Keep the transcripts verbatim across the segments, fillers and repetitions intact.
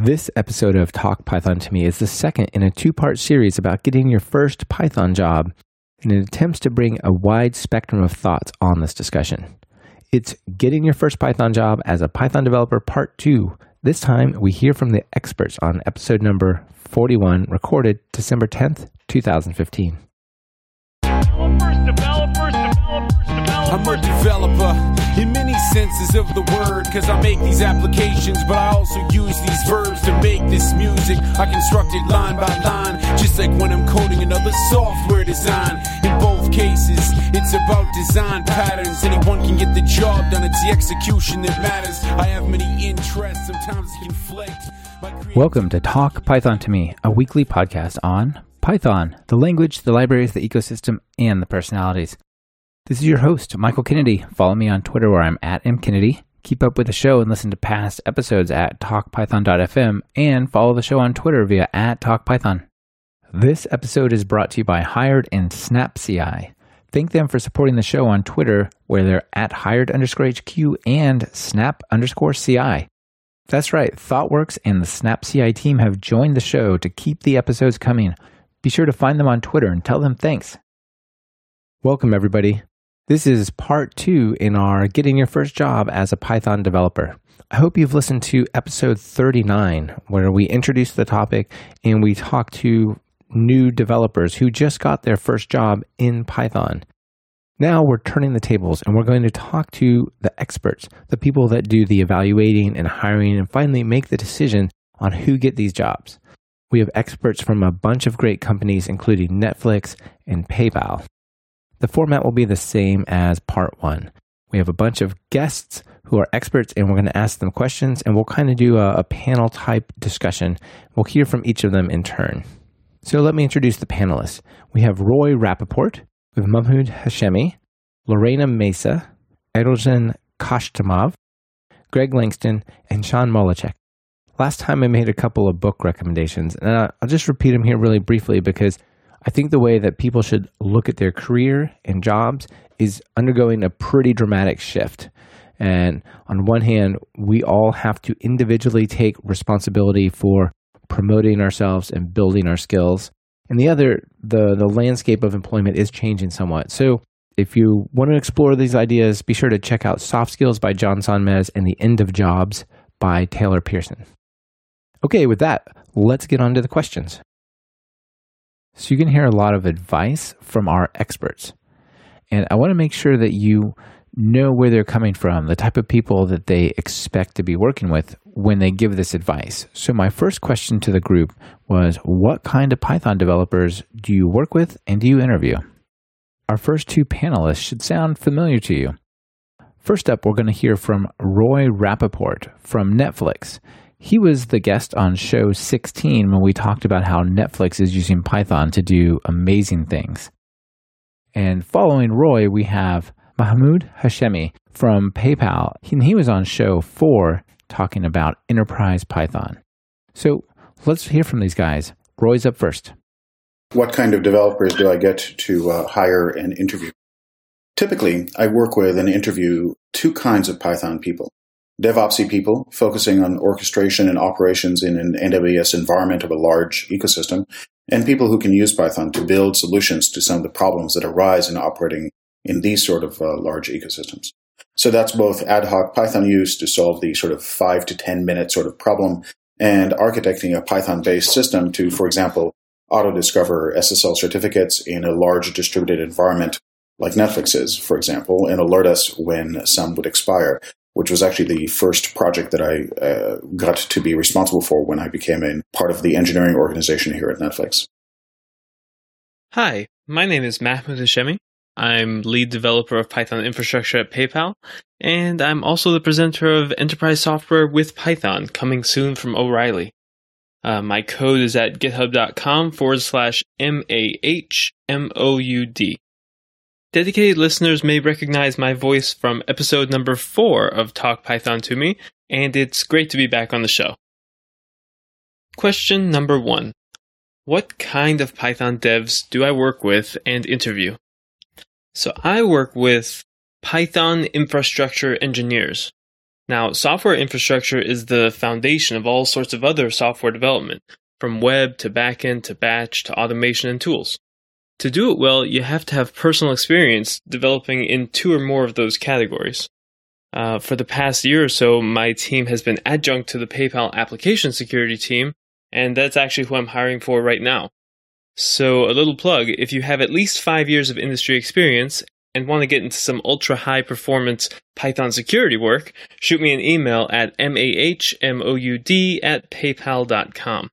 This episode of Talk Python to Me is the second in a two-part series about getting your first Python job, and it attempts to bring a wide spectrum of thoughts on this discussion. It's Getting Your First Python Job as a Python Developer Part two. This time, we hear from the experts on episode number forty-one, recorded December tenth, two thousand fifteen. I'm a developer in many senses of the word, cause I make these applications, but I also use these verbs to make this music. I construct it line by line, just like when I'm coding another software design. In both cases, it's about design patterns. Anyone can get the job done, it's the execution that matters. I have many interests, sometimes conflict. Welcome to Talk Python to Me, a weekly podcast on Python, the language, the libraries, the ecosystem, and the personalities. This is your host, Michael Kennedy. Follow me on Twitter where I'm at mkennedy. Keep up with the show and listen to past episodes at talk python dot f m and follow the show on Twitter via at talkpython. This episode is brought to you by Hired and SnapCI. Thank them for supporting the show on Twitter where they're at hired underscore HQ and snap underscore CI. That's right, ThoughtWorks and the SnapCI team have joined the show to keep the episodes coming. Be sure to find them on Twitter and tell them thanks. Welcome, everybody. This is part two in our Getting Your First Job as a Python Developer. I hope you've listened to episode thirty-nine, where we introduced the topic and we talked to new developers who just got their first job in Python. Now we're turning the tables and we're going to talk to the experts, the people that do the evaluating and hiring and finally make the decision on who get these jobs. We have experts from a bunch of great companies, including Netflix and PayPal. The format will be the same as part one. We have a bunch of guests who are experts, and we're going to ask them questions, and we'll kind of do a, a panel-type discussion. We'll hear from each of them in turn. So let me introduce the panelists. We have Roy Rappaport, we have Mahmoud Hashemi, Lorena Mesa, Aidyn Kastamov, Greg Langston, and Sean Molachek. Last time I made a couple of book recommendations, and I'll just repeat them here really briefly because I think the way that people should look at their career and jobs is undergoing a pretty dramatic shift. And on one hand, we all have to individually take responsibility for promoting ourselves and building our skills. And the other, the, the landscape of employment is changing somewhat. So if you want to explore these ideas, be sure to check out Soft Skills by John Sanmez and The End of Jobs by Taylor Pearson. Okay, with that, let's get on to the questions. So you can hear a lot of advice from our experts. And I want to make sure that you know where they're coming from, the type of people that they expect to be working with when they give this advice. So my first question to the group was, what kind of Python developers do you work with and do you interview? Our first two panelists should sound familiar to you. First up, we're going to hear from Roy Rappaport from Netflix. He was the guest on show sixteen when we talked about how Netflix is using Python to do amazing things. And following Roy, we have Mahmoud Hashemi from PayPal. And he was on show four talking about enterprise Python. So let's hear from these guys. Roy's up first. What kind of developers do I get to uh, hire and interview? Typically, I work with and interview two kinds of Python people. DevOpsy people focusing on orchestration and operations in an A W S environment of a large ecosystem, and people who can use Python to build solutions to some of the problems that arise in operating in these sort of uh, large ecosystems. So that's both ad hoc Python use to solve the sort of five to ten minute sort of problem and architecting a Python-based system to, for example, auto-discover S S L certificates in a large distributed environment like Netflix is, for example, and alert us when some would expire, which was actually the first project that I uh, got to be responsible for when I became a part of the engineering organization here at Netflix. Hi, my name is Mahmoud Hashemi. I'm lead developer of Python infrastructure at PayPal, and I'm also the presenter of Enterprise Software with Python, coming soon from O'Reilly. Uh, my code is at github.com forward slash M-A-H-M-O-U-D. Dedicated listeners may recognize my voice from episode number four of Talk Python to Me, and it's great to be back on the show. Question number one. What kind of Python devs do I work with and interview? So I work with Python infrastructure engineers. Now, software infrastructure is the foundation of all sorts of other software development, from web to backend to batch to automation and tools. To do it well, you have to have personal experience developing in two or more of those categories. Uh, for the past year or so, my team has been adjunct to the PayPal application security team, and that's actually who I'm hiring for right now. So a little plug, if you have at least five years of industry experience and want to get into some ultra-high performance Python security work, shoot me an email at mahmoud at paypal dot com.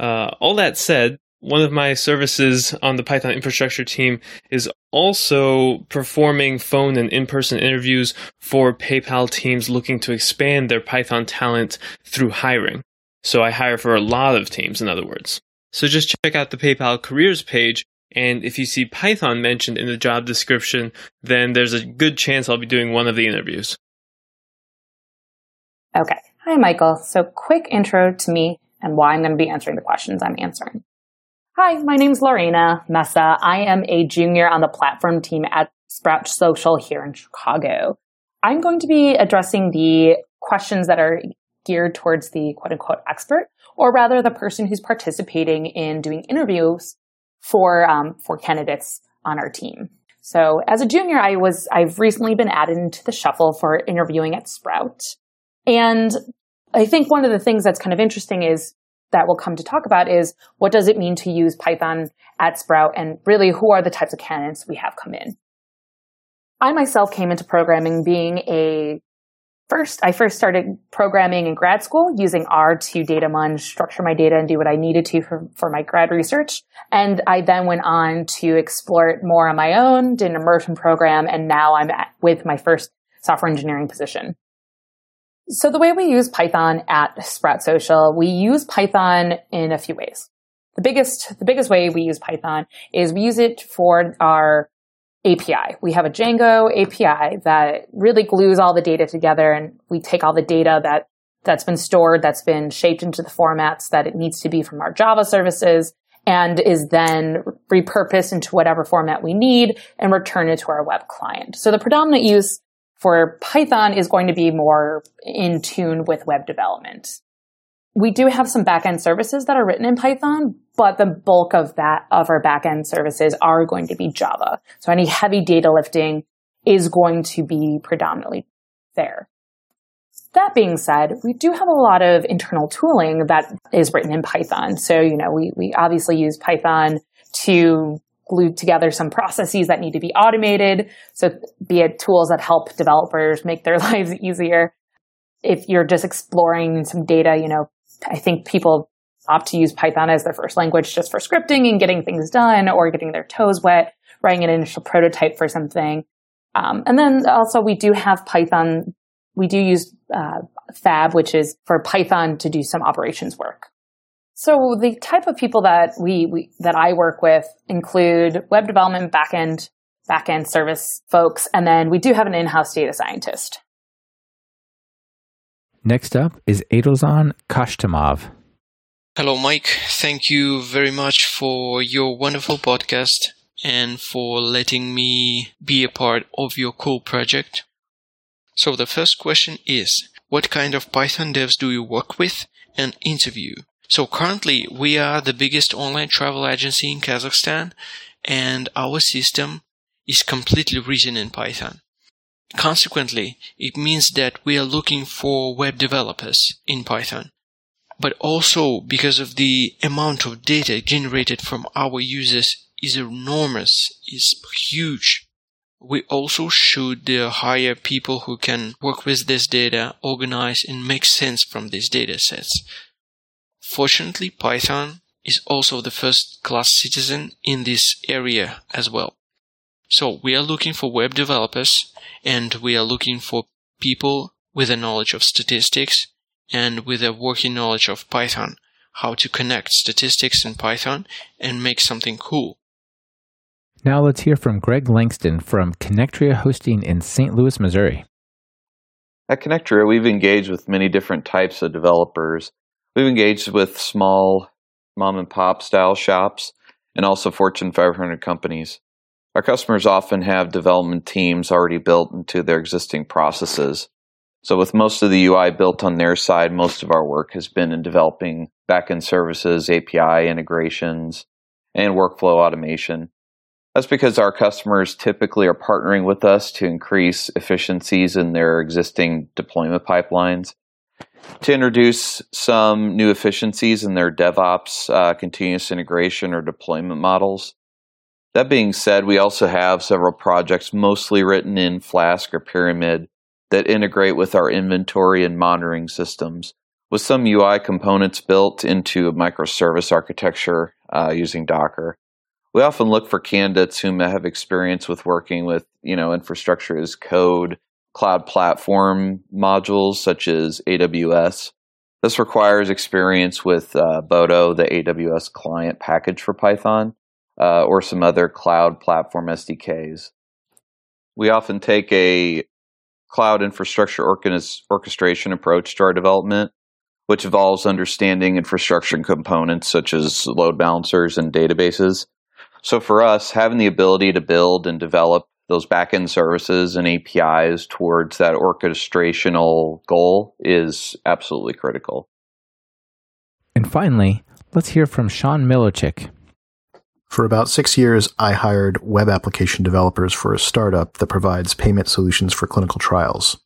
Uh, all that said, one of my services on the Python infrastructure team is also performing phone and in-person interviews for PayPal teams looking to expand their Python talent through hiring. So I hire for a lot of teams, in other words. So just check out the PayPal careers page, and if you see Python mentioned in the job description, then there's a good chance I'll be doing one of the interviews. Okay. Hi, Michael. So quick intro to me and why I'm going to be answering the questions I'm answering. Hi, my name's Lorena Mesa. I am a junior on the platform team at Sprout Social here in Chicago. I'm going to be addressing the questions that are geared towards the quote-unquote expert, or rather the person who's participating in doing interviews for um, for candidates on our team. So as a junior, I was I've recently been added into the shuffle for interviewing at Sprout. And I think one of the things that's kind of interesting is that we'll come to talk about is what does it mean to use Python at Sprout, and really who are the types of candidates we have come in. I myself came into programming being a First, I first started programming in grad school using R to data munge, structure my data, and do what I needed to for, for my grad research. And I then went on to explore it more on my own, did an immersion program, and now I'm at, with my first software engineering position. So the way we use Python at Sprout Social, we use Python in a few ways. The biggest, the biggest way we use Python is we use it for our A P I. We have a Django A P I that really glues all the data together, and we take all the data that, that's been stored, that's been shaped into the formats that it needs to be from our Java services, and is then repurposed into whatever format we need and return it to our web client. So the predominant use for Python is going to be more in tune with web development. We do have some backend services that are written in Python, but the bulk of that of our backend services are going to be Java. So any heavy data lifting is going to be predominantly there. That being said, we do have a lot of internal tooling that is written in Python. So, you know, we we obviously use Python to glue together some processes that need to be automated. So be it tools that help developers make their lives easier. If you're just exploring some data, you know, I think people opt to use Python as their first language just for scripting and getting things done, or getting their toes wet, writing an initial prototype for something. Um, and then also we do have Python. We do use uh, Fab, which is for Python to do some operations work. So the type of people that we, we that I work with include web development, backend, backend service folks, and then we do have an in-house data scientist. Next up is Aidyn Kastamov. Hello, Mike. Thank you very much for your wonderful podcast and for letting me be a part of your cool project. So the first question is, what kind of Python devs do you work with and interview? So currently, we are the biggest online travel agency in Kazakhstan, and our system is completely written in Python. Consequently, it means that we are looking for web developers in Python. But also, because of the amount of data generated from our users is enormous, is huge, we also should hire people who can work with this data, organize and make sense from these data sets. Fortunately, Python is also the first-class citizen in this area as well. So we are looking for web developers, and we are looking for people with a knowledge of statistics and with a working knowledge of Python, how to connect statistics and Python and make something cool. Now let's hear from Greg Langston from Connectria Hosting in Saint Louis, Missouri. At Connectria, we've engaged with many different types of developers. We've engaged with small mom-and-pop style shops and also Fortune five hundred companies. Our customers often have development teams already built into their existing processes. So with most of the U I built on their side, most of our work has been in developing backend services, A P I integrations, and workflow automation. That's because our customers typically are partnering with us to increase efficiencies in their existing deployment pipelines, to introduce some new efficiencies in their DevOps, uh, continuous integration, or deployment models. That being said, we also have several projects mostly written in Flask or Pyramid that integrate with our inventory and monitoring systems, with some U I components built into a microservice architecture uh, using Docker. We often look for candidates whom have experience with working with, you know, infrastructure as code, cloud platform modules such as A W S. This requires experience with uh, Bodo, the A W S client package for Python, uh, or some other cloud platform S D Ks. We often take a cloud infrastructure orchest- orchestration approach to our development, which involves understanding infrastructure components such as load balancers and databases. So for us, having the ability to build and develop those backend services and A P Is towards that orchestrational goal is absolutely critical. And finally, let's hear from Sean Molachek. For about six years, I hired web application developers for a startup that provides payment solutions for clinical trials.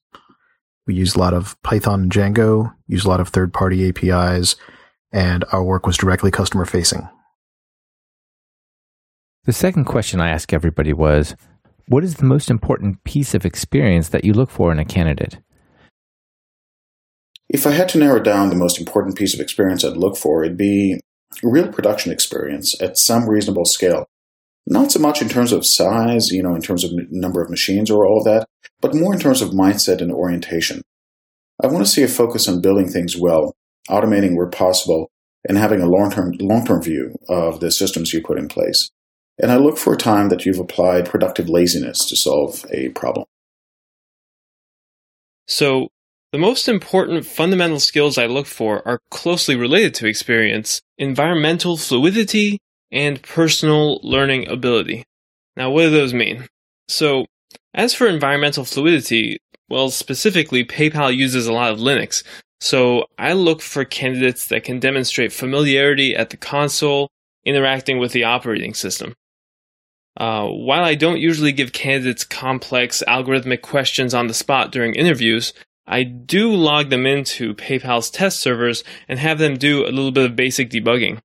We used a lot of Python and Django, used a lot of third-party A P Is, and our work was directly customer-facing. The second question I asked everybody was, what is the most important piece of experience that you look for in a candidate? If I had to narrow down the most important piece of experience I'd look for, it'd be real production experience at some reasonable scale. Not so much in terms of size, you know, in terms of number of machines or all of that, but more in terms of mindset and orientation. I want to see a focus on building things well, automating where possible, and having a long-term, long-term view of the systems you put in place. And I look for a time that you've applied productive laziness to solve a problem. So the most important fundamental skills I look for are closely related to experience, environmental fluidity, and personal learning ability. Now, what do those mean? So as for environmental fluidity, well, specifically, PayPal uses a lot of Linux. So I look for candidates that can demonstrate familiarity at the console, interacting with the operating system. Uh, while I don't usually give candidates complex algorithmic questions on the spot during interviews, I do log them into PayPal's test servers and have them do a little bit of basic debugging.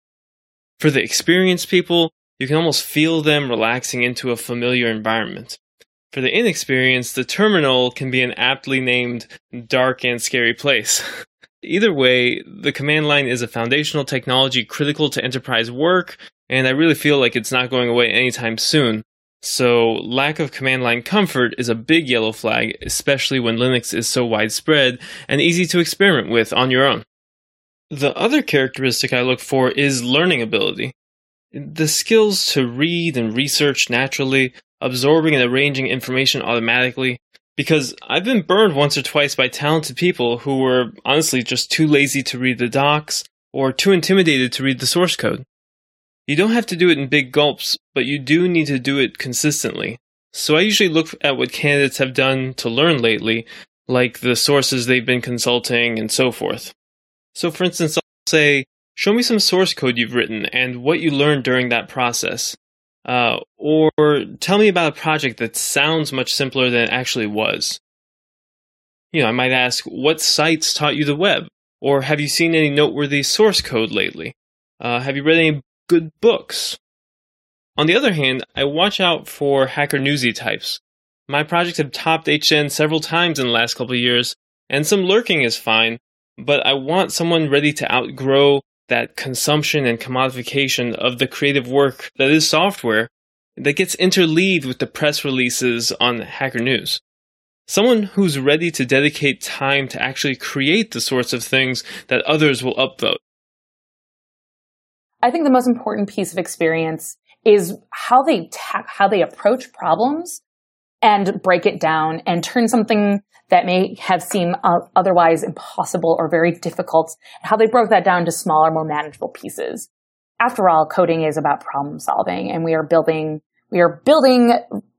For the experienced people, you can almost feel them relaxing into a familiar environment. For the inexperienced, the terminal can be an aptly named dark and scary place. Either way, the command line is a foundational technology critical to enterprise work, and I really feel like it's not going away anytime soon. So lack of command line comfort is a big yellow flag, especially when Linux is so widespread and easy to experiment with on your own. The other characteristic I look for is learning ability. The skills to read and research naturally, absorbing and arranging information automatically, because I've been burned once or twice by talented people who were honestly just too lazy to read the docs or too intimidated to read the source code. You don't have to do it in big gulps, but you do need to do it consistently. So I usually look at what candidates have done to learn lately, like the sources they've been consulting and so forth. So for instance, I'll say, show me some source code you've written and what you learned during that process. Uh, or tell me about a project that sounds much simpler than it actually was. You know, I might ask, what sites taught you the web? Or have you seen any noteworthy source code lately? Uh, have you read any good books? On the other hand, I watch out for Hacker Newsy types. My projects have topped H N several times in the last couple of years, and some lurking is fine, but I want someone ready to outgrow that consumption and commodification of the creative work that is software that gets interleaved with the press releases on Hacker News. Someone who's ready to dedicate time to actually create the sorts of things that others will upvote. I think the most important piece of experience is how they ta- how they approach problems and break it down and turn something that may have seemed uh, otherwise impossible or very difficult, how they broke that down to smaller, more manageable pieces. After all, coding is about problem solving, and we are building we are building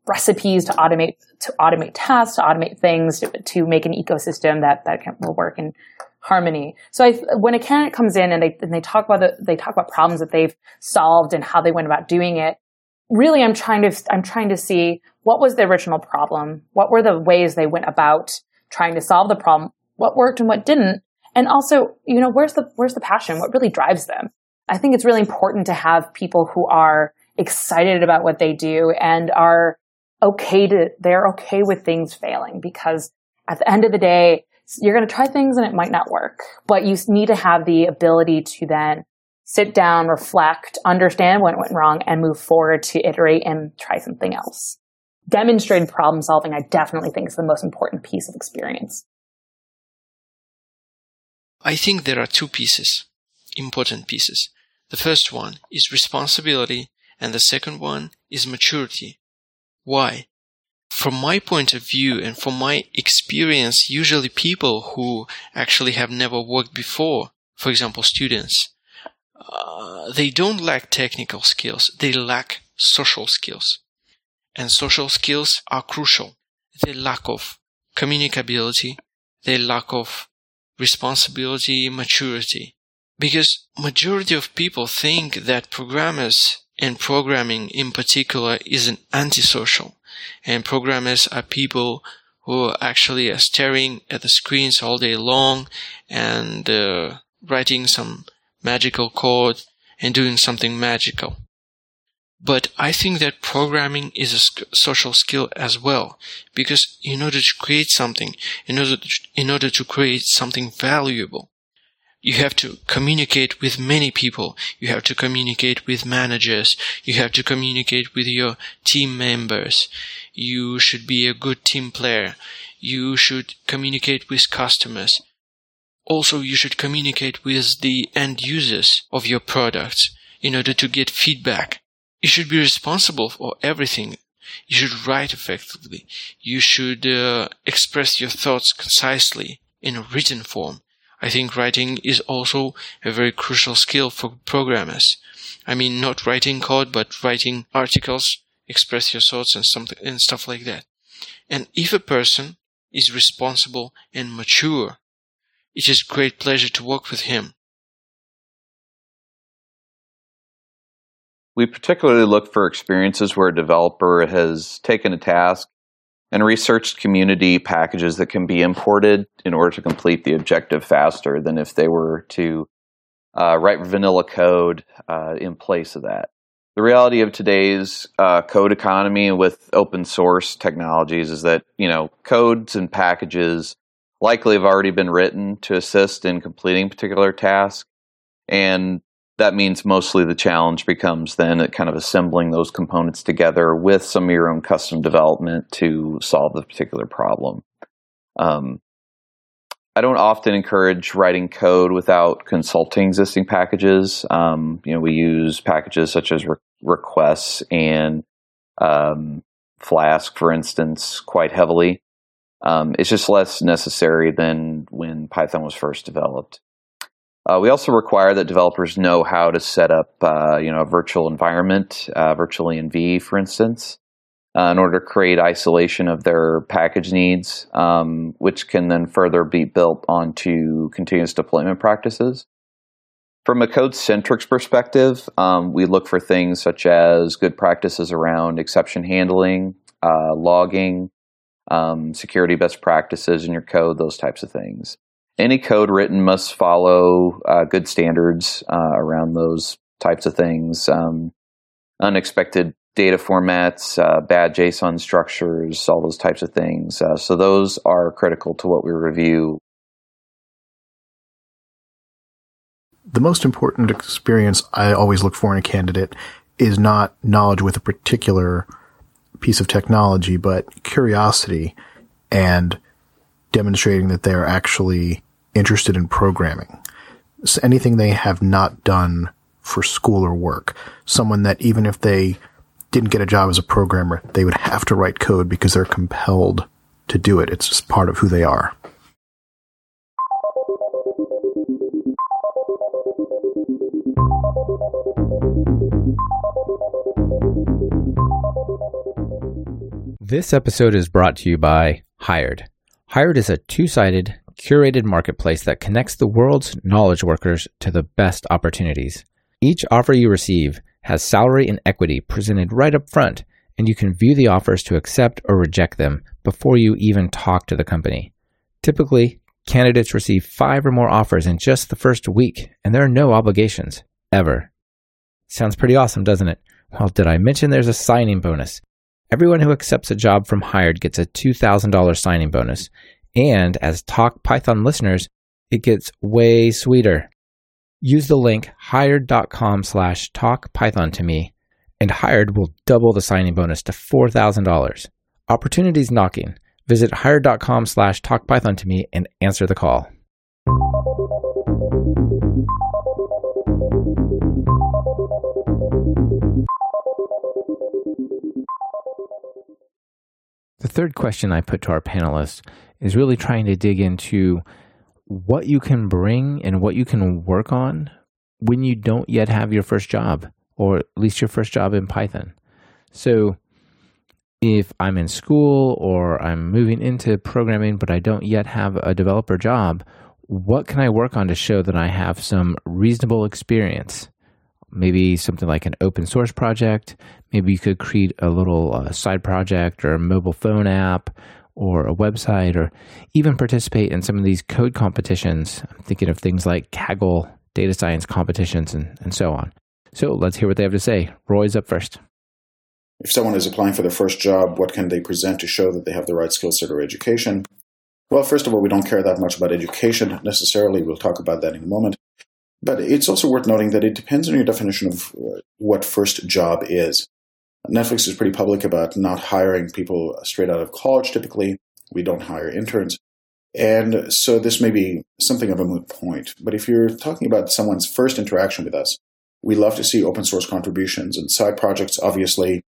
recipes to automate to automate tasks, to automate things, to, to make an ecosystem that that can, will work in harmony. So I, when a candidate comes in and they and they talk about the, they talk about problems that they've solved and how they went about doing it, really, I'm trying to I'm trying to see what was the original problem, what were the ways they went about trying to solve the problem, what worked and what didn't, and also, you know, where's the where's the passion, what really drives them. I think it's really important to have people who are excited about what they do and are okay to they're okay with things failing, because at the end of the day, you're going to try things and it might not work, but you need to have the ability to then sit down, reflect, understand what went wrong, and move forward to iterate and try something else. Demonstrated problem solving, I definitely think, is the most important piece of experience. I think there are two pieces, important pieces. The first one is responsibility, and the second one is maturity. Why? From my point of view and from my experience, usually people who actually have never worked before, for example, students, uh, they don't lack technical skills. They lack social skills. And social skills are crucial. They lack of communicability. They lack of responsibility, maturity. Because majority of people think that programmers and programming in particular is an antisocial. And programmers are people who actually are staring at the screens all day long and uh, writing some magical code and doing something magical. But I think that programming is a social skill as well, because in order to create something, in order to, in order to create something valuable, you have to communicate with many people. You have to communicate with managers. You have to communicate with your team members. You should be a good team player. You should communicate with customers. Also, you should communicate with the end users of your products in order to get feedback. You should be responsible for everything. You should write effectively. You should uh, express your thoughts concisely in a written form. I think writing is also a very crucial skill for programmers. I mean, not writing code, but writing articles, express your thoughts and something and stuff like that. And if a person is responsible and mature, it is a great pleasure to work with him. We particularly look for experiences where a developer has taken a task and researched community packages that can be imported in order to complete the objective faster than if they were to uh, write vanilla code uh, in place of that. The reality of today's uh, code economy with open source technologies is that, you know, codes and packages likely have already been written to assist in completing particular tasks, and that means mostly the challenge becomes then at kind of assembling those components together with some of your own custom development to solve the particular problem. Um, I don't often encourage writing code without consulting existing packages. Um, you know, we use packages such as re- Requests and um, Flask, for instance, quite heavily. Um, it's just less necessary than when Python was first developed. Uh, we also require that developers know how to set up, uh, you know, a virtual environment, uh, virtual E N V, for instance, uh, in order to create isolation of their package needs, um, which can then further be built onto continuous deployment practices. From a code-centric perspective, um, we look for things such as good practices around exception handling, uh, logging, um, security best practices in your code, those types of things. Any code written must follow uh, good standards uh, around those types of things. Um, unexpected data formats, uh, bad JSON structures, all those types of things. Uh, so those are critical to what we review. The most important experience I always look for in a candidate is not knowledge with a particular piece of technology, but curiosity and demonstrating that they are actually interested in programming. So anything they have not done for school or work. Someone that even if they didn't get a job as a programmer, they would have to write code because they're compelled to do it. It's just part of who they are. This episode is brought to you by Hired. Hired is a two-sided, curated marketplace that connects the world's knowledge workers to the best opportunities. Each offer you receive has salary and equity presented right up front, and you can view the offers to accept or reject them before you even talk to the company. Typically, candidates receive five or more offers in just the first week, and there are no obligations, ever. Sounds pretty awesome, doesn't it? Well, did I mention there's a signing bonus? Everyone who accepts a job from Hired gets a two thousand dollars signing bonus, and as Talk Python listeners, it gets way sweeter. Use the link hired.com slash talk python to me, and Hired will double the signing bonus to four thousand dollars. Opportunities knocking. Visit hired.com slash talk python to me and answer the call. The third question I put to our panelists is really trying to dig into what you can bring and what you can work on when you don't yet have your first job, or at least your first job in Python. So if I'm in school or I'm moving into programming, but I don't yet have a developer job, what can I work on to show that I have some reasonable experience? Maybe something like an open source project. Maybe you could create a little uh, side project or a mobile phone app or a website, or even participate in some of these code competitions. I'm thinking of things like Kaggle data science competitions and, and so on. So let's hear what they have to say. Roy's up first. If someone is applying for their first job, what can they present to show that they have the right skill set or education? Well, first of all, we don't care that much about education necessarily. We'll talk about that in a moment. But it's also worth noting that it depends on your definition of what first job is. Netflix is pretty public about not hiring people straight out of college, typically. We don't hire interns. And so this may be something of a moot point. But if you're talking about someone's first interaction with us, we love to see open source contributions and side projects, obviously.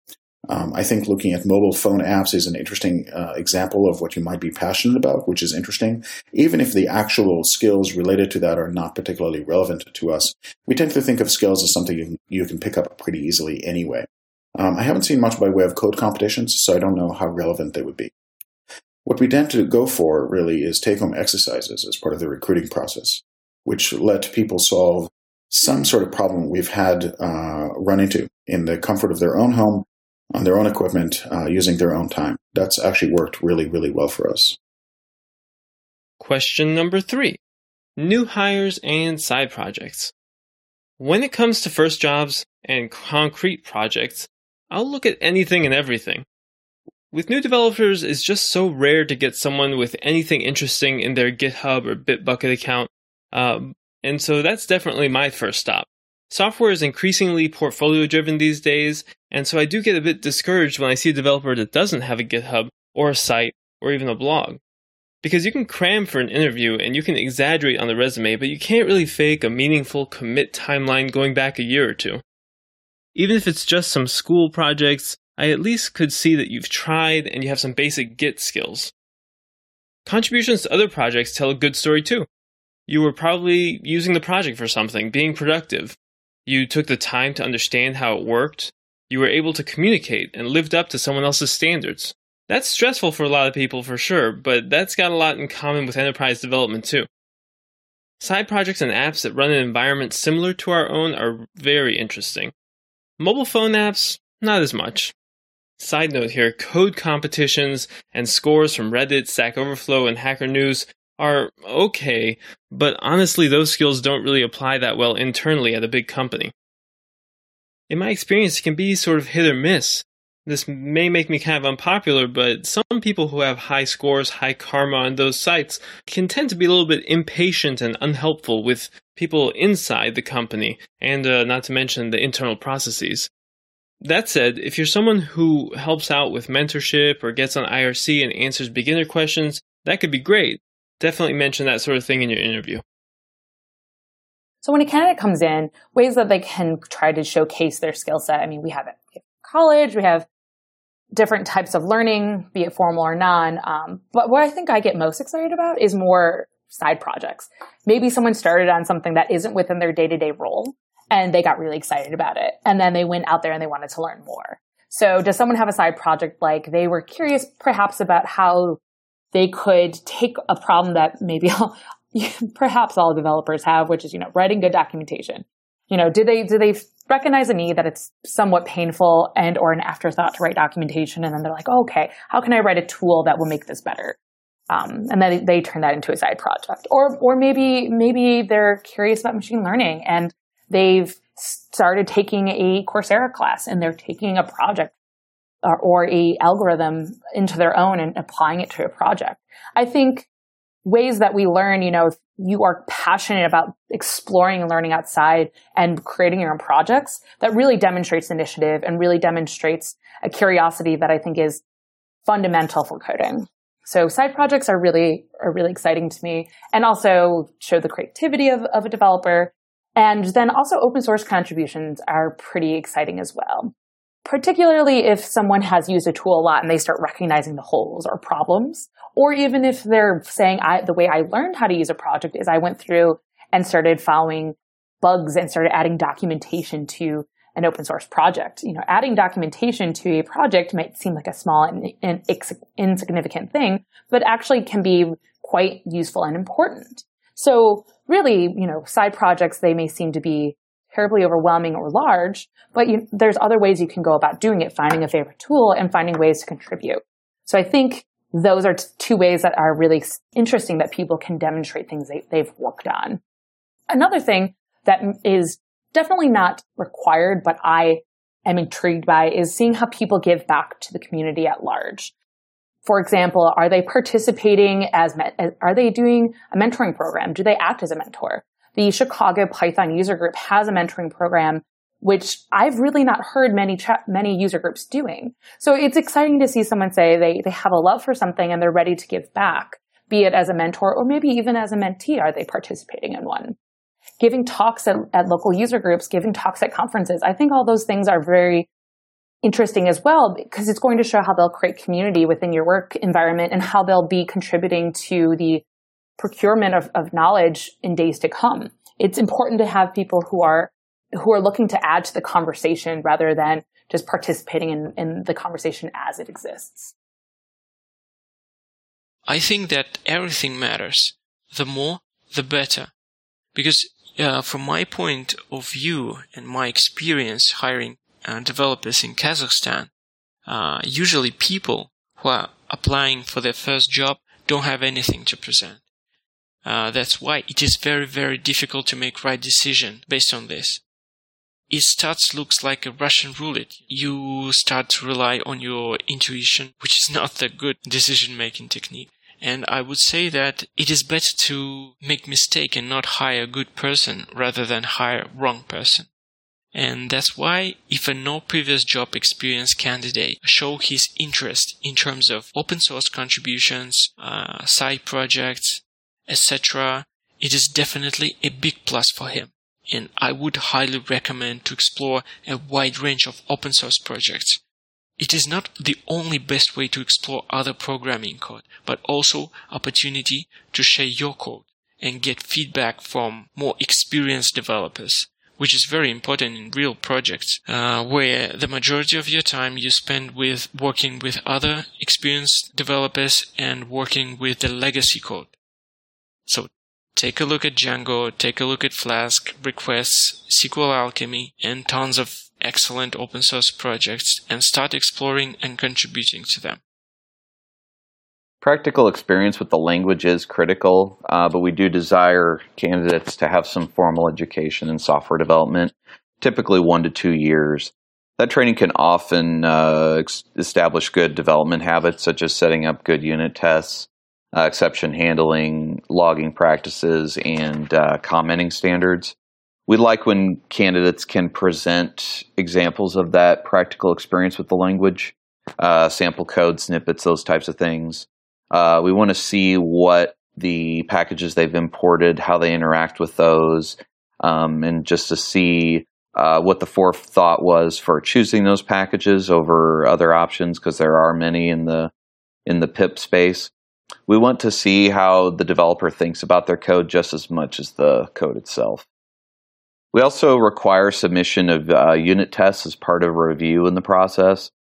Um, I think looking at mobile phone apps is an interesting uh, example of what you might be passionate about, which is interesting. Even if the actual skills related to that are not particularly relevant to us, we tend to think of skills as something you can, you can pick up pretty easily anyway. Um, I haven't seen much by way of code competitions, so I don't know how relevant they would be. What we tend to go for, really, is take-home exercises as part of the recruiting process, which let people solve some sort of problem we've had uh, run into in the comfort of their own home, on their own equipment, uh, using their own time. That's actually worked really, really well for us. Question number three, new hires and side projects. When it comes to first jobs and concrete projects, I'll look at anything and everything. With new developers, it's just so rare to get someone with anything interesting in their GitHub or Bitbucket account, um, and so that's definitely my first stop. Software is increasingly portfolio-driven these days, and so I do get a bit discouraged when I see a developer that doesn't have a GitHub or a site or even a blog. Because you can cram for an interview and you can exaggerate on the resume, but you can't really fake a meaningful commit timeline going back a year or two. Even if it's just some school projects, I at least could see that you've tried and you have some basic Git skills. Contributions to other projects tell a good story too. You were probably using the project for something, being productive. You took the time to understand how it worked. You were able to communicate and lived up to someone else's standards. That's stressful for a lot of people for sure, but that's got a lot in common with enterprise development too. Side projects and apps that run in an environment similar to our own are very interesting. Mobile phone apps, not as much. Side note here, code competitions and scores from Reddit, Stack Overflow, and Hacker News are okay, but honestly those skills don't really apply that well internally at a big company. In my experience, it can be sort of hit or miss. This may make me kind of unpopular, but some people who have high scores, high karma on those sites can tend to be a little bit impatient and unhelpful with people inside the company, and uh, not to mention the internal processes. That said, if you're someone who helps out with mentorship or gets on I R C and answers beginner questions, that could be great. Definitely mention that sort of thing in your interview. So when a candidate comes in, ways that they can try to showcase their skill set. I mean, we have it. We have college, we have different types of learning, be it formal or non. Um, but what I think I get most excited about is more side projects. Maybe someone started on something that isn't within their day-to-day role, and they got really excited about it. And then they went out there and they wanted to learn more. So does someone have a side project, like they were curious perhaps about how they could take a problem that maybe all, perhaps all developers have, which is, you know, writing good documentation. You know, do they, do they recognize a need that it's somewhat painful and or an afterthought to write documentation? And then they're like, oh, okay, how can I write a tool that will make this better? Um, and then they turn that into a side project. Or, or maybe, maybe they're curious about machine learning and they've started taking a Coursera class and they're taking a project or, or a algorithm into their own and applying it to a project. I think ways that we learn, you know, if you are passionate about exploring and learning outside and creating your own projects, that really demonstrates initiative and really demonstrates a curiosity that I think is fundamental for coding. So side projects are really are really exciting to me, and also show the creativity of, of a developer. And then also open source contributions are pretty exciting as well, particularly if someone has used a tool a lot and they start recognizing the holes or problems, or even if they're saying, I, the way I learned how to use a project is I went through and started following bugs and started adding documentation to an open source project. You know, adding documentation to a project might seem like a small and, and insignificant thing, but actually can be quite useful and important. So really, you know, side projects, they may seem to be terribly overwhelming or large, but you, there's other ways you can go about doing it, finding a favorite tool and finding ways to contribute. So I think those are t- two ways that are really interesting that people can demonstrate things they, they've worked on. Another thing that is definitely not required, but I am intrigued by is seeing how people give back to the community at large. For example, are they participating as, are they doing a mentoring program? Do they act as a mentor? The Chicago Python user group has a mentoring program, which I've really not heard many, cha- many user groups doing. So it's exciting to see someone say they, they have a love for something and they're ready to give back, be it as a mentor or maybe even as a mentee. Are they participating in one? Giving talks at, at local user groups, giving talks at conferences. I think all those things are very interesting as well, because it's going to show how they'll create community within your work environment and how they'll be contributing to the procurement of, of knowledge in days to come. It's important to have people who are who are looking to add to the conversation rather than just participating in, in the conversation as it exists. I think that everything matters. The more, the better. Because uh, from my point of view and my experience hiring Uh, developers in Kazakhstan, uh, usually people who are applying for their first job don't have anything to present. Uh, that's why it is very, very difficult to make right decision based on this. It starts looks like a Russian roulette. You start to rely on your intuition, which is not a good decision-making technique. And I would say that it is better to make mistake and not hire a good person rather than hire wrong person. And that's why if a no previous job experience candidate show his interest in terms of open source contributions, uh, side projects, et cetera, it is definitely a big plus for him. And I would highly recommend to explore a wide range of open source projects. It is not the only best way to explore other programming code, but also opportunity to share your code and get feedback from more experienced developers, which is very important in real projects, uh, where the majority of your time you spend with working with other experienced developers and working with the legacy code. So take a look at Django, take a look at Flask, Requests, SQLAlchemy, and tons of excellent open source projects and start exploring and contributing to them. Practical experience with the language is critical, uh, but we do desire candidates to have some formal education in software development, typically one to two years. That training can often uh, establish good development habits, such as setting up good unit tests, uh, exception handling, logging practices, and uh, commenting standards. We like when candidates can present examples of that practical experience with the language, uh, sample code snippets, those types of things. Uh, we want to see what the packages they've imported, how they interact with those, um, and just to see uh, what the forethought was for choosing those packages over other options, because there are many in the in the pip space. We want to see how the developer thinks about their code just as much as the code itself. We also require submission of uh, unit tests as part of a review in the process.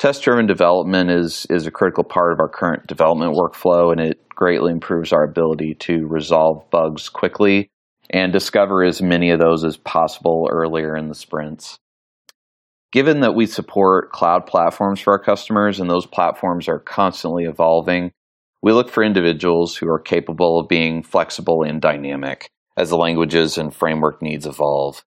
test-driven development is is a critical part of our current development workflow, and it greatly improves our ability to resolve bugs quickly and discover as many of those as possible earlier in the sprints. Given that we support cloud platforms for our customers, and those platforms are constantly evolving, we look for individuals who are capable of being flexible and dynamic as the languages and framework needs evolve.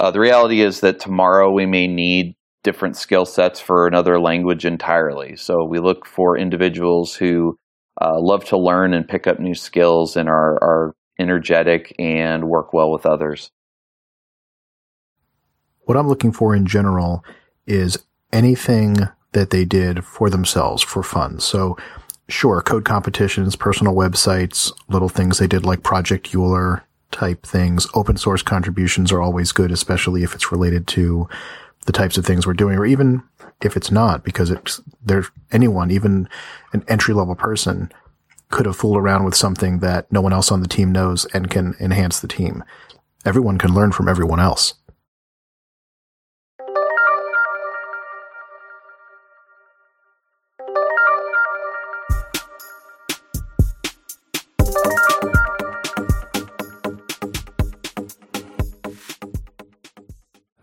Uh, the reality is that tomorrow we may need different skill sets for another language entirely. So we look for individuals who uh, love to learn and pick up new skills and are, are energetic and work well with others. What I'm looking for in general is anything that they did for themselves for fun. So sure, code competitions, personal websites, little things they did like Project Euler type things. Open source contributions are always good, especially if it's related to the types of things we're doing, or even if it's not, because it's there, anyone, even an entry-level person, could have fooled around with something that no one else on the team knows and can enhance the team. Everyone can learn from everyone else.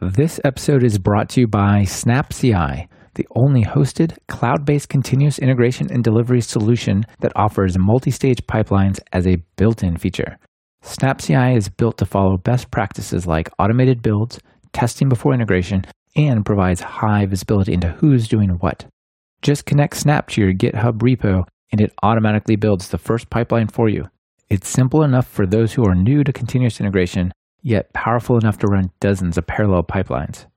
This episode is brought to you by SnapCI, the only hosted, cloud-based continuous integration and delivery solution that offers multi-stage pipelines as a built-in feature. SnapCI is built to follow best practices like automated builds, testing before integration, and provides high visibility into who's doing what. Just connect Snap to your GitHub repo, and it automatically builds the first pipeline for you. It's simple enough for those who are new to continuous integration, yet powerful enough to run dozens of parallel pipelines.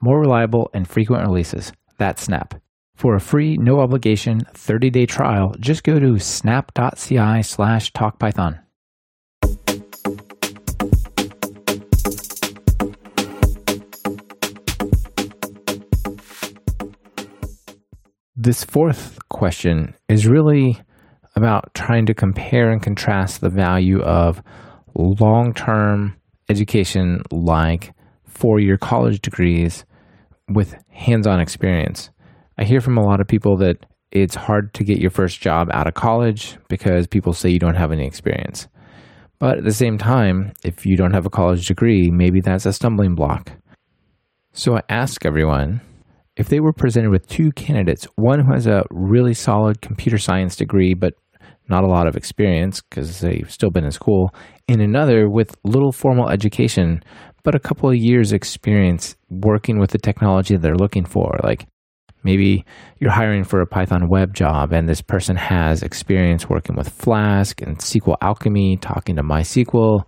More reliable and frequent releases, that's Snap. For a free, no-obligation, thirty-day trial, just go to snap.ci slash talkpython. This fourth question is really about trying to compare and contrast the value of long-term education like four-year college degrees with hands-on experience. I hear from a lot of people that it's hard to get your first job out of college because people say you don't have any experience. But at the same time, if you don't have a college degree, maybe that's a stumbling block. So I ask everyone, if they were presented with two candidates, one who has a really solid computer science degree but not a lot of experience because they've still been in school, and another with little formal education, but a couple of years experience working with the technology they're looking for. Like maybe you're hiring for a Python web job and this person has experience working with Flask and SQLAlchemy, talking to MySQL,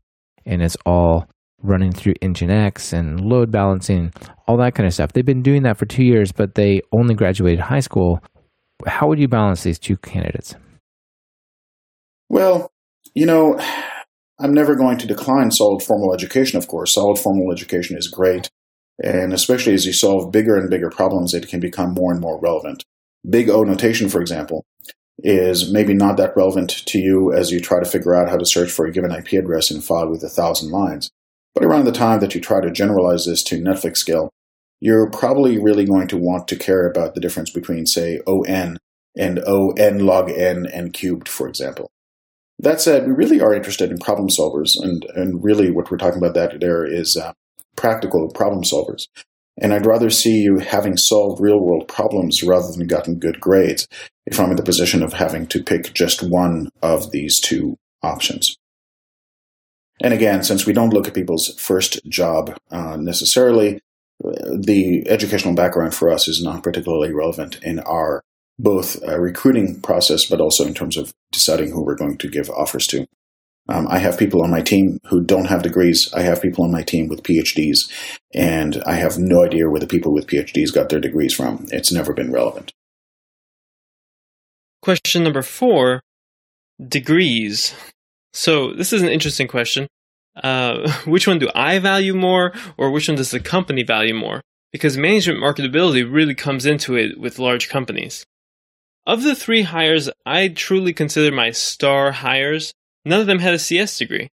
and it's all running through Nginx and load balancing, all that kind of stuff. They've been doing that for two years, but they only graduated high school. How would you balance these two candidates? Well, you know, I'm never going to decline solid formal education, of course. Solid formal education is great, and especially as you solve bigger and bigger problems, it can become more and more relevant. Big O notation, for example, is maybe not that relevant to you as you try to figure out how to search for a given I P address in a file with a thousand lines. But around the time that you try to generalize this to Netflix scale, you're probably really going to want to care about the difference between, say, O N and O N log N and cubed, for example. That said, we really are interested in problem solvers, and, and really what we're talking about that there is uh, practical problem solvers. And I'd rather see you having solved real-world problems rather than gotten good grades if I'm in the position of having to pick just one of these two options. And again, since we don't look at people's first job uh, necessarily, the educational background for us is not particularly relevant in our both a recruiting process, but also in terms of deciding who we're going to give offers to. Um, I have people on my team who don't have degrees. I have people on my team with PhDs, and I have no idea where the people with PhDs got their degrees from. It's never been relevant. Question number four, degrees. So this is an interesting question. Uh, which one do I value more, or which one does the company value more? Because management marketability really comes into it with large companies. Of the three hires I truly consider my star hires, none of them had a C S degree.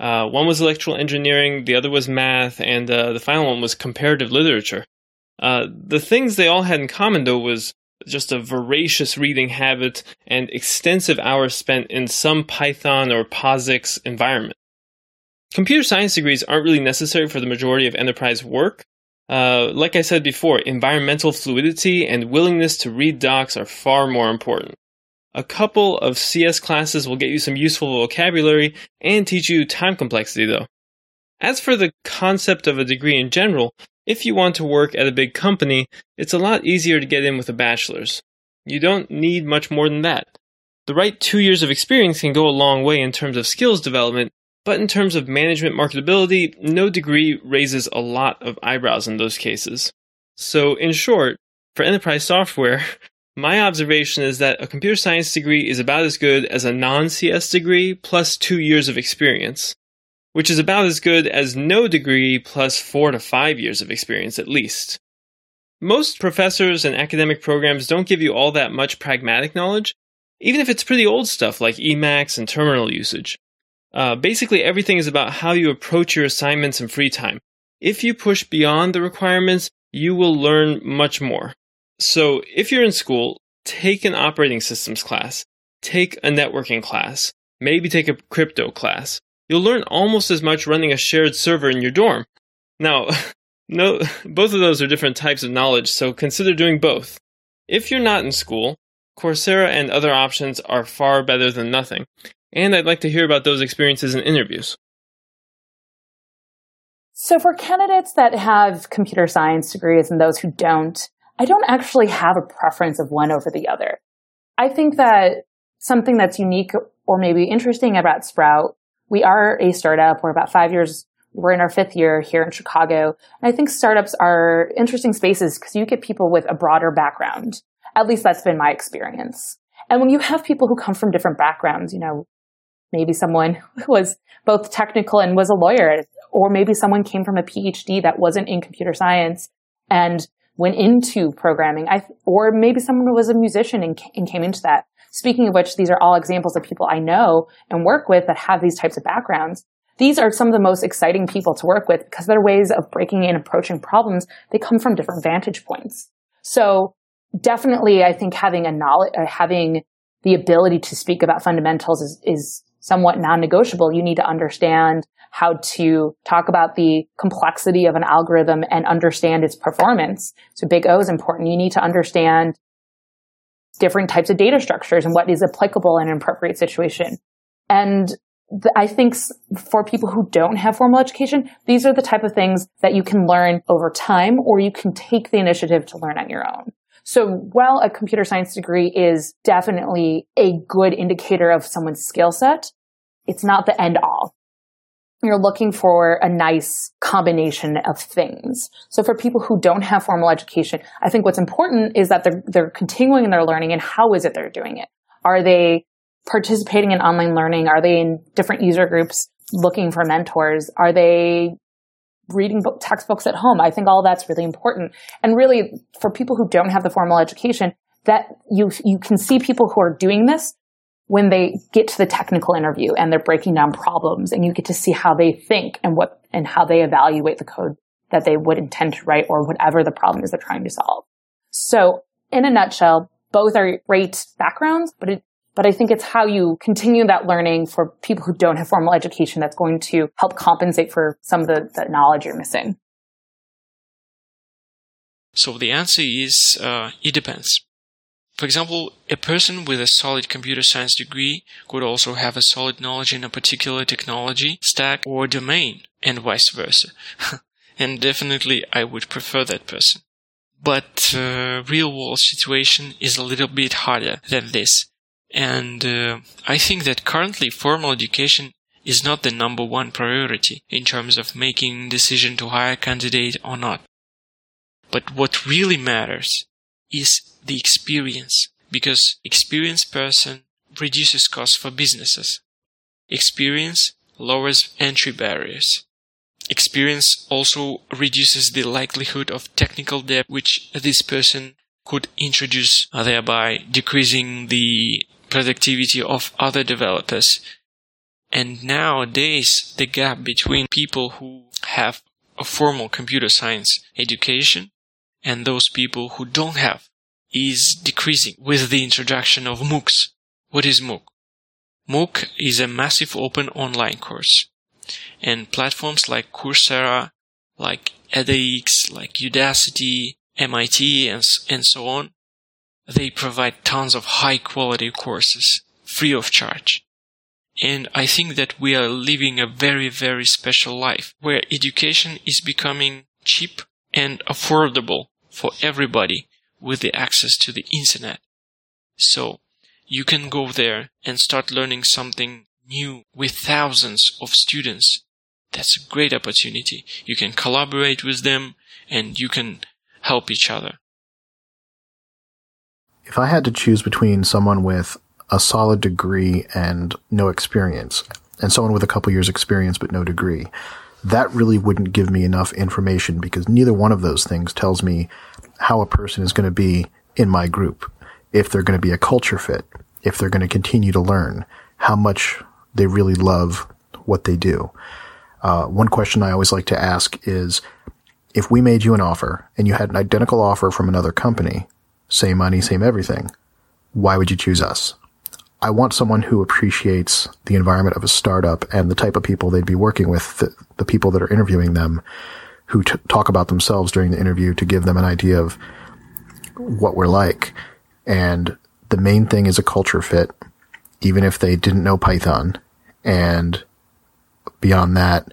Uh, one was electrical engineering, the other was math, and uh, the final one was comparative literature. Uh, the things they all had in common, though, was just a voracious reading habit and extensive hours spent in some Python or POSIX environment. Computer science degrees aren't really necessary for the majority of enterprise work. Uh, like I said before, environmental fluidity and willingness to read docs are far more important. A couple of C S classes will get you some useful vocabulary and teach you time complexity, though. As for the concept of a degree in general, if you want to work at a big company, it's a lot easier to get in with a bachelor's. You don't need much more than that. The right two years of experience can go a long way in terms of skills development, but in terms of management marketability, no degree raises a lot of eyebrows in those cases. So in short, for enterprise software, my observation is that a computer science degree is about as good as a non-C S degree plus two years of experience, which is about as good as no degree plus four to five years of experience at least. Most professors and academic programs don't give you all that much pragmatic knowledge, even if it's pretty old stuff like Emacs and terminal usage. Uh, basically, everything is about how you approach your assignments and free time. If you push beyond the requirements, you will learn much more. So if you're in school, take an operating systems class, take a networking class, maybe take a crypto class. You'll learn almost as much running a shared server in your dorm. Now, no, both of those are different types of knowledge, so consider doing both. If you're not in school, Coursera and other options are far better than nothing, and I'd like to hear about those experiences in interviews. So for candidates that have computer science degrees and those who don't, I don't actually have a preference of one over the other. I think that something that's unique or maybe interesting about Sprout, we are a startup. We're about five years, we're in our fifth year here in Chicago. And I think startups are interesting spaces because you get people with a broader background. At least that's been my experience. And when you have people who come from different backgrounds, you know, maybe someone who was both technical and was a lawyer, or maybe someone came from a P H D that wasn't in computer science and went into programming, I, or maybe someone who was a musician and, and came into that. Speaking of which, these are all examples of people I know and work with that have these types of backgrounds. These are some of the most exciting people to work with because their ways of breaking and approaching problems, they come from different vantage points. So definitely, I think having a knowledge, uh, having the ability to speak about fundamentals is, is somewhat non-negotiable. You need to understand how to talk about the complexity of an algorithm and understand its performance. So Big O is important. You need to understand different types of data structures and what is applicable in an appropriate situation. And th- I think s- for people who don't have formal education, these are the type of things that you can learn over time, or you can take the initiative to learn on your own. So while a computer science degree is definitely a good indicator of someone's skill set, it's not the end all. You're looking for a nice combination of things. So for people who don't have formal education, I think what's important is that they're, they're continuing their learning, and how is it they're doing it? Are they participating in online learning? Are they in different user groups looking for mentors? Are they reading book, textbooks at home? I think all that's really important. And really, for people who don't have the formal education, that you you can see people who are doing this when they get to the technical interview and they're breaking down problems, and you get to see how they think and what and how they evaluate the code that they would intend to write or whatever the problem is they're trying to solve. So in a nutshell, both are great backgrounds, but it, but I think it's how you continue that learning for people who don't have formal education that's going to help compensate for some of the, the knowledge you're missing. So the answer is uh, it depends. For example, a person with a solid computer science degree could also have a solid knowledge in a particular technology, stack, or domain, and vice versa. And definitely, I would prefer that person. But uh, real-world situation is a little bit harder than this. And uh, I think that currently formal education is not the number one priority in terms of making decision to hire a candidate or not. But what really matters is the experience, because experienced person reduces costs for businesses. Experience lowers entry barriers. Experience also reduces the likelihood of technical debt which this person could introduce, thereby decreasing the productivity of other developers. And nowadays, the gap between people who have a formal computer science education and those people who don't have is decreasing with the introduction of MOOCs. What is MOOC? MOOC is a massive open online course, and platforms like Coursera, like edX, like Udacity, M I T, and, and so on, they provide tons of high-quality courses, free of charge. And I think that we are living a very, very special life, where education is becoming cheap and affordable for everybody with the access to the internet. So you can go there and start learning something new with thousands of students. That's a great opportunity. You can collaborate with them and you can help each other. If I had to choose between someone with a solid degree and no experience, and someone with a couple years experience but no degree, that really wouldn't give me enough information, because neither one of those things tells me how a person is going to be in my group, if they're going to be a culture fit, if they're going to continue to learn, how much they really love what they do. Uh, one question I always like to ask is, if we made you an offer and you had an identical offer from another company, same money, same everything, why would you choose us? I want someone who appreciates the environment of a startup and the type of people they'd be working with, the, the people that are interviewing them, who t- talk about themselves during the interview to give them an idea of what we're like. And the main thing is a culture fit, even if they didn't know Python. And beyond that,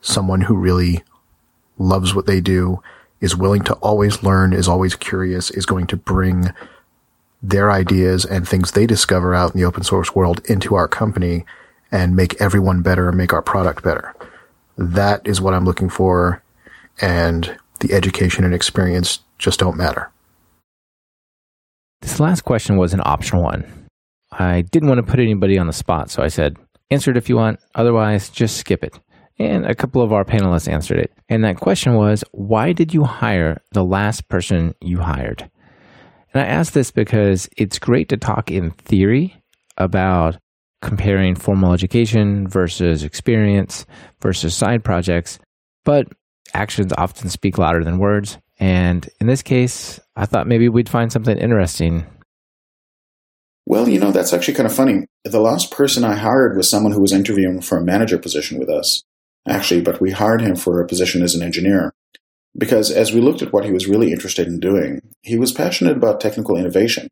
someone who really loves what they do, is willing to always learn, is always curious, is going to bring their ideas and things they discover out in the open source world into our company and make everyone better and make our product better. That is what I'm looking for, and the education and experience just don't matter. This last question was an optional one. I didn't want to put anybody on the spot, so I said, answer it if you want, otherwise just skip it. And a couple of our panelists answered it. And that question was, why did you hire the last person you hired? And I asked this because it's great to talk in theory about comparing formal education versus experience versus side projects, but actions often speak louder than words. And in this case, I thought maybe we'd find something interesting. Well, you know, that's actually kind of funny. The last person I hired was someone who was interviewing for a manager position with us, actually, but we hired him for a position as an engineer. Because as we looked at what he was really interested in doing, he was passionate about technical innovation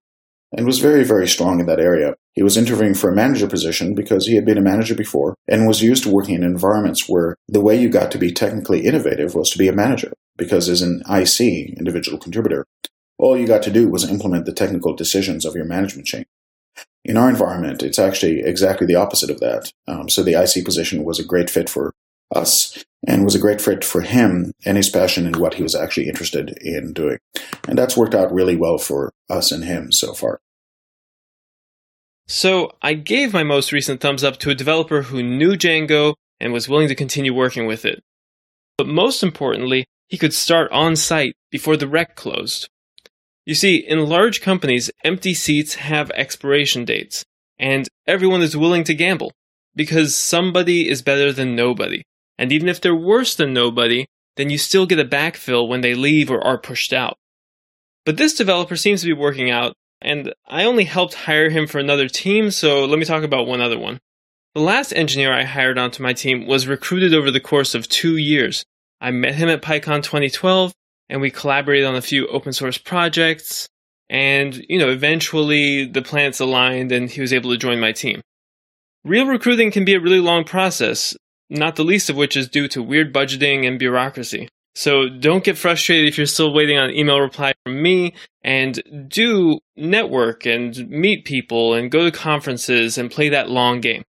and was very, very strong in that area. He was interviewing for a manager position because he had been a manager before and was used to working in environments where the way you got to be technically innovative was to be a manager, because as an I C, individual contributor, all you got to do was implement the technical decisions of your management chain. In our environment, it's actually exactly the opposite of that. Um, so the I C position was a great fit for us and was a great fit for him and his passion and what he was actually interested in doing. And that's worked out really well for us and him so far. So I gave my most recent thumbs up to a developer who knew Django and was willing to continue working with it. But most importantly, he could start on site before the rec closed. You see, in large companies, empty seats have expiration dates, and everyone is willing to gamble because somebody is better than nobody. And even if they're worse than nobody, then you still get a backfill when they leave or are pushed out. But this developer seems to be working out, and I only helped hire him for another team, so let me talk about one other one. The last engineer I hired onto my team was recruited over the course of two years. I met him at PyCon twenty twelve, and we collaborated on a few open source projects, and, you know, eventually the planets aligned and he was able to join my team. Real recruiting can be a really long process, not the least of which is due to weird budgeting and bureaucracy. So don't get frustrated if you're still waiting on an email reply from me, and do network and meet people and go to conferences and play that long game.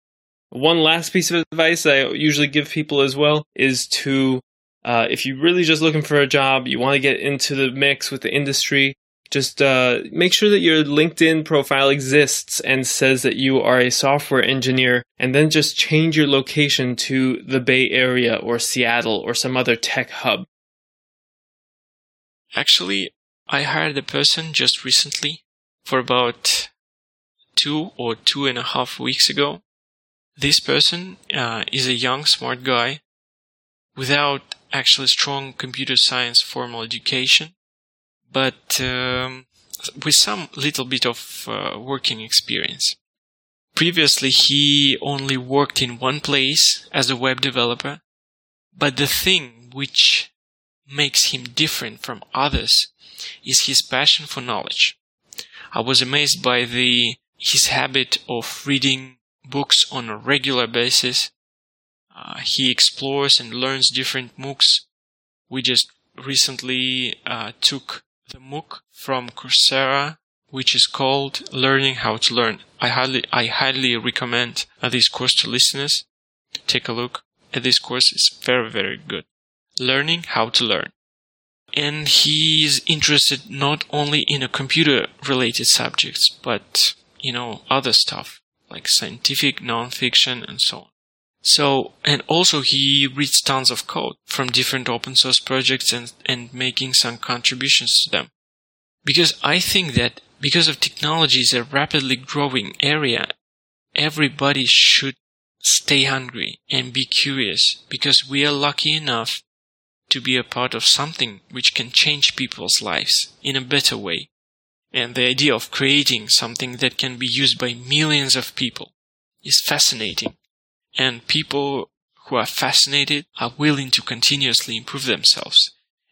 One last piece of advice I usually give people as well is to, uh, if you're really just looking for a job, you want to get into the mix with the industry, just uh, make sure that your LinkedIn profile exists and says that you are a software engineer, and then just change your location to the Bay Area or Seattle or some other tech hub. Actually, I hired a person just recently for about two or two and a half weeks ago. This person uh, is a young, smart guy without actually strong computer science formal education. but um, with some little bit of uh, working experience. Previously, he only worked in one place as a web developer, but the thing which makes him different from others is his passion for knowledge. I was amazed by the his habit of reading books on a regular basis. Uh, he explores and learns different MOOCs. We just recently uh, took the MOOC from Coursera, which is called Learning How to Learn. I highly, I highly recommend this course to listeners. Take a look at this course. It's very, very good. Learning How to Learn. And he is interested not only in a computer-related subjects, but, you know, other stuff like scientific, nonfiction, and so on. So, and also he reads tons of code from different open source projects and, and making some contributions to them. Because I think that because of technology is a rapidly growing area, everybody should stay hungry and be curious, because we are lucky enough to be a part of something which can change people's lives in a better way. And the idea of creating something that can be used by millions of people is fascinating. And people who are fascinated are willing to continuously improve themselves.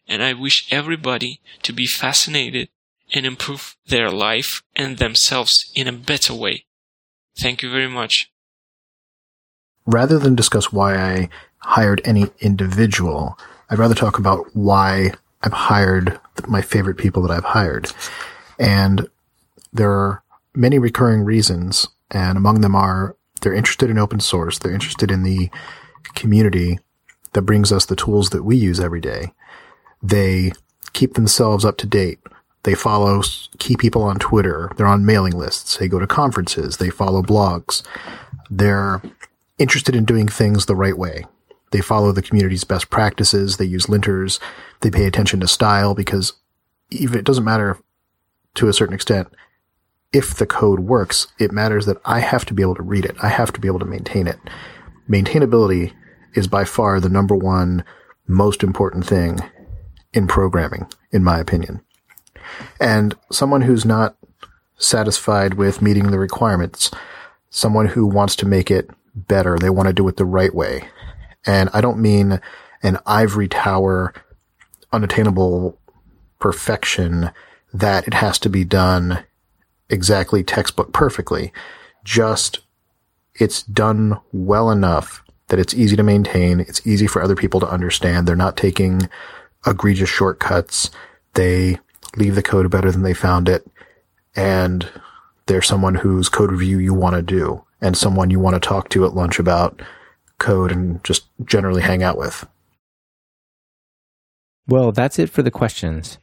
And I wish everybody to be fascinated and improve their life and themselves in a better way. Thank you very much. Rather than discuss why I hired any individual, I'd rather talk about why I've hired my favorite people that I've hired. And there are many recurring reasons, and among them are they're interested in open source, they're interested in the community that brings us the tools that we use every day. They keep themselves up to date. They follow key people on Twitter. They're on mailing lists. They go to conferences. They follow blogs. They're interested in doing things the right way. They follow the community's best practices. They use linters. They pay attention to style, because even it doesn't matter to a certain extent if the code works. It matters that I have to be able to read it. I have to be able to maintain it. Maintainability is by far the number one most important thing in programming, in my opinion. And someone who's not satisfied with meeting the requirements, someone who wants to make it better, they want to do it the right way. And I don't mean an ivory tower, unattainable perfection that it has to be done exactly textbook perfectly. Just it's done well enough that it's easy to maintain. It's easy for other people to understand. They're not taking egregious shortcuts. They leave the code better than they found it, and they're someone whose code review you want to do, and someone you want to talk to at lunch about code and just generally hang out with. Well, that's it for the questions.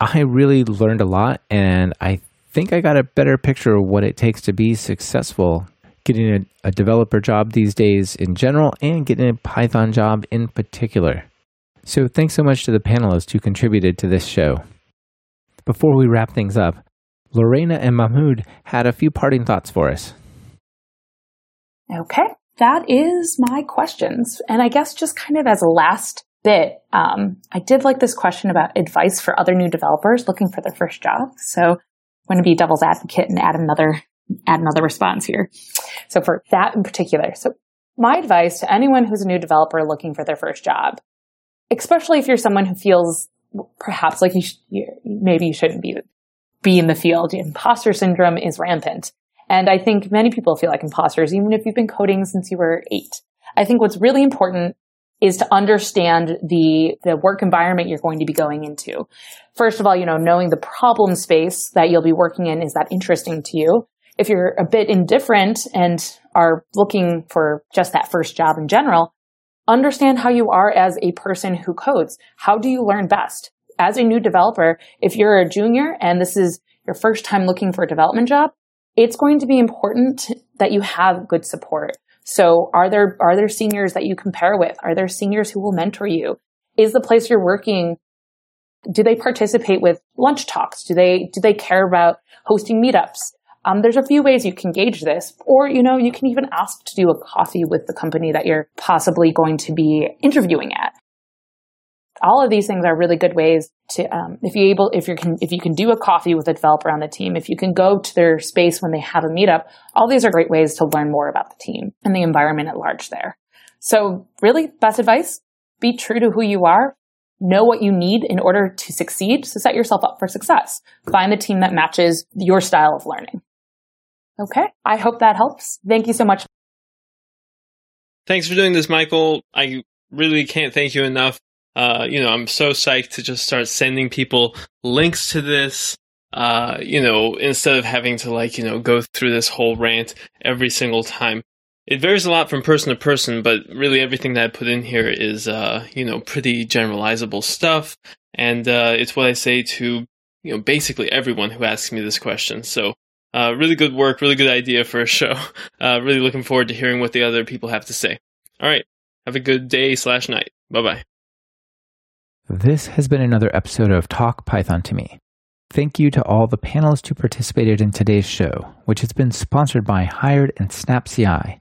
I really learned a lot, and I think I got a better picture of what it takes to be successful getting a, a developer job these days in general, and getting a Python job in particular. So thanks so much to the panelists who contributed to this show. Before we wrap things up, Lorena and Mahmoud had a few parting thoughts for us. Okay, that is my questions. And I guess just kind of as a last bit, um, I did like this question about advice for other new developers looking for their first job. So I'm going to be devil's advocate and add another, add another response here. So for that in particular, so my advice to anyone who's a new developer looking for their first job, especially if you're someone who feels perhaps like you, sh- you maybe you shouldn't be be in the field. Imposter syndrome is rampant. And I think many people feel like imposters, even if you've been coding since you were eight. I think what's really important is to understand the, the work environment you're going to be going into. First of all, you know, knowing the problem space that you'll be working in, is that interesting to you? If you're a bit indifferent and are looking for just that first job in general, understand how you are as a person who codes. How do you learn best? As a new developer, if you're a junior and this is your first time looking for a development job, it's going to be important that you have good support. So are there are there seniors that you compare with? Are there seniors who will mentor you? Is the place you're working, do they participate with lunch talks? Do they do they care about hosting meetups? Um, there's a few ways you can gauge this, or, you know, you can even ask to do a coffee with the company that you're possibly going to be interviewing at. all of these things are really good ways to, um, if you're able, if you can, if you can do a coffee with a developer on the team, if you can go to their space when they have a meetup, all these are great ways to learn more about the team and the environment at large there. So really, best advice, be true to who you are, know what you need in order to succeed. So set yourself up for success. Find the team that matches your style of learning. Okay. I hope that helps. Thank you so much. Thanks for doing this, Michael. I really can't thank you enough. Uh, you know, I'm so psyched to just start sending people links to this, uh, you know, instead of having to, like, you know, go through this whole rant every single time. It varies a lot from person to person, but really everything that I put in here is, uh, you know, pretty generalizable stuff. And uh, it's what I say to, you know, basically everyone who asks me this question. So uh, really good work, really good idea for a show. Uh, really looking forward to hearing what the other people have to say. All right. Have a good day slash night. Bye-bye. This has been another episode of Talk Python to Me. Thank you to all the panelists who participated in today's show, which has been sponsored by Hired and SnapCI.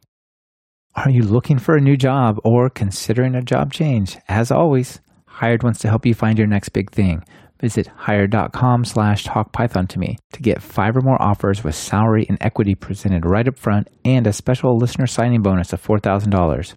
Are you looking for a new job or considering a job change? As always, Hired wants to help you find your next big thing. Visit hired.com slash talk python to me to get five or more offers with salary and equity presented right up front and a special listener signing bonus of four thousand dollars.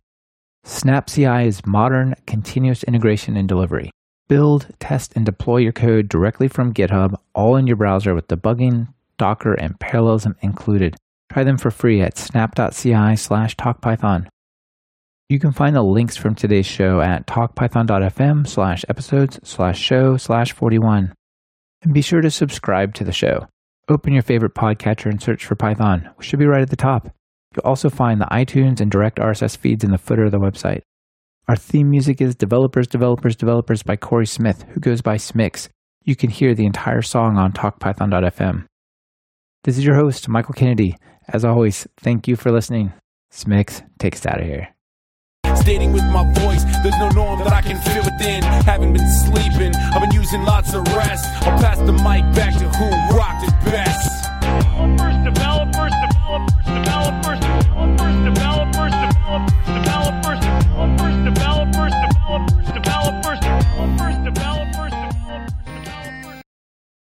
SnapCI is modern, continuous integration and delivery. Build, test, and deploy your code directly from GitHub, all in your browser with debugging, Docker, and parallelism included. Try them for free at snap.ci slash talkpython. You can find the links from today's show at talkpython.fm slash episodes slash show slash 41. And be sure to subscribe to the show. Open your favorite podcatcher and search for Python, which should be right at the top. You'll also find the iTunes and direct R S S feeds in the footer of the website. Our theme music is Developers, Developers, Developers by Corey Smith, who goes by Smix. You can hear the entire song on talk python dot f m. This is your host, Michael Kennedy. As always, thank you for listening. Smix takes out of here. Stating with my voice, there's no norm that I can feel within. Haven't been sleeping, I've been using lots of rest. I'll pass the mic back to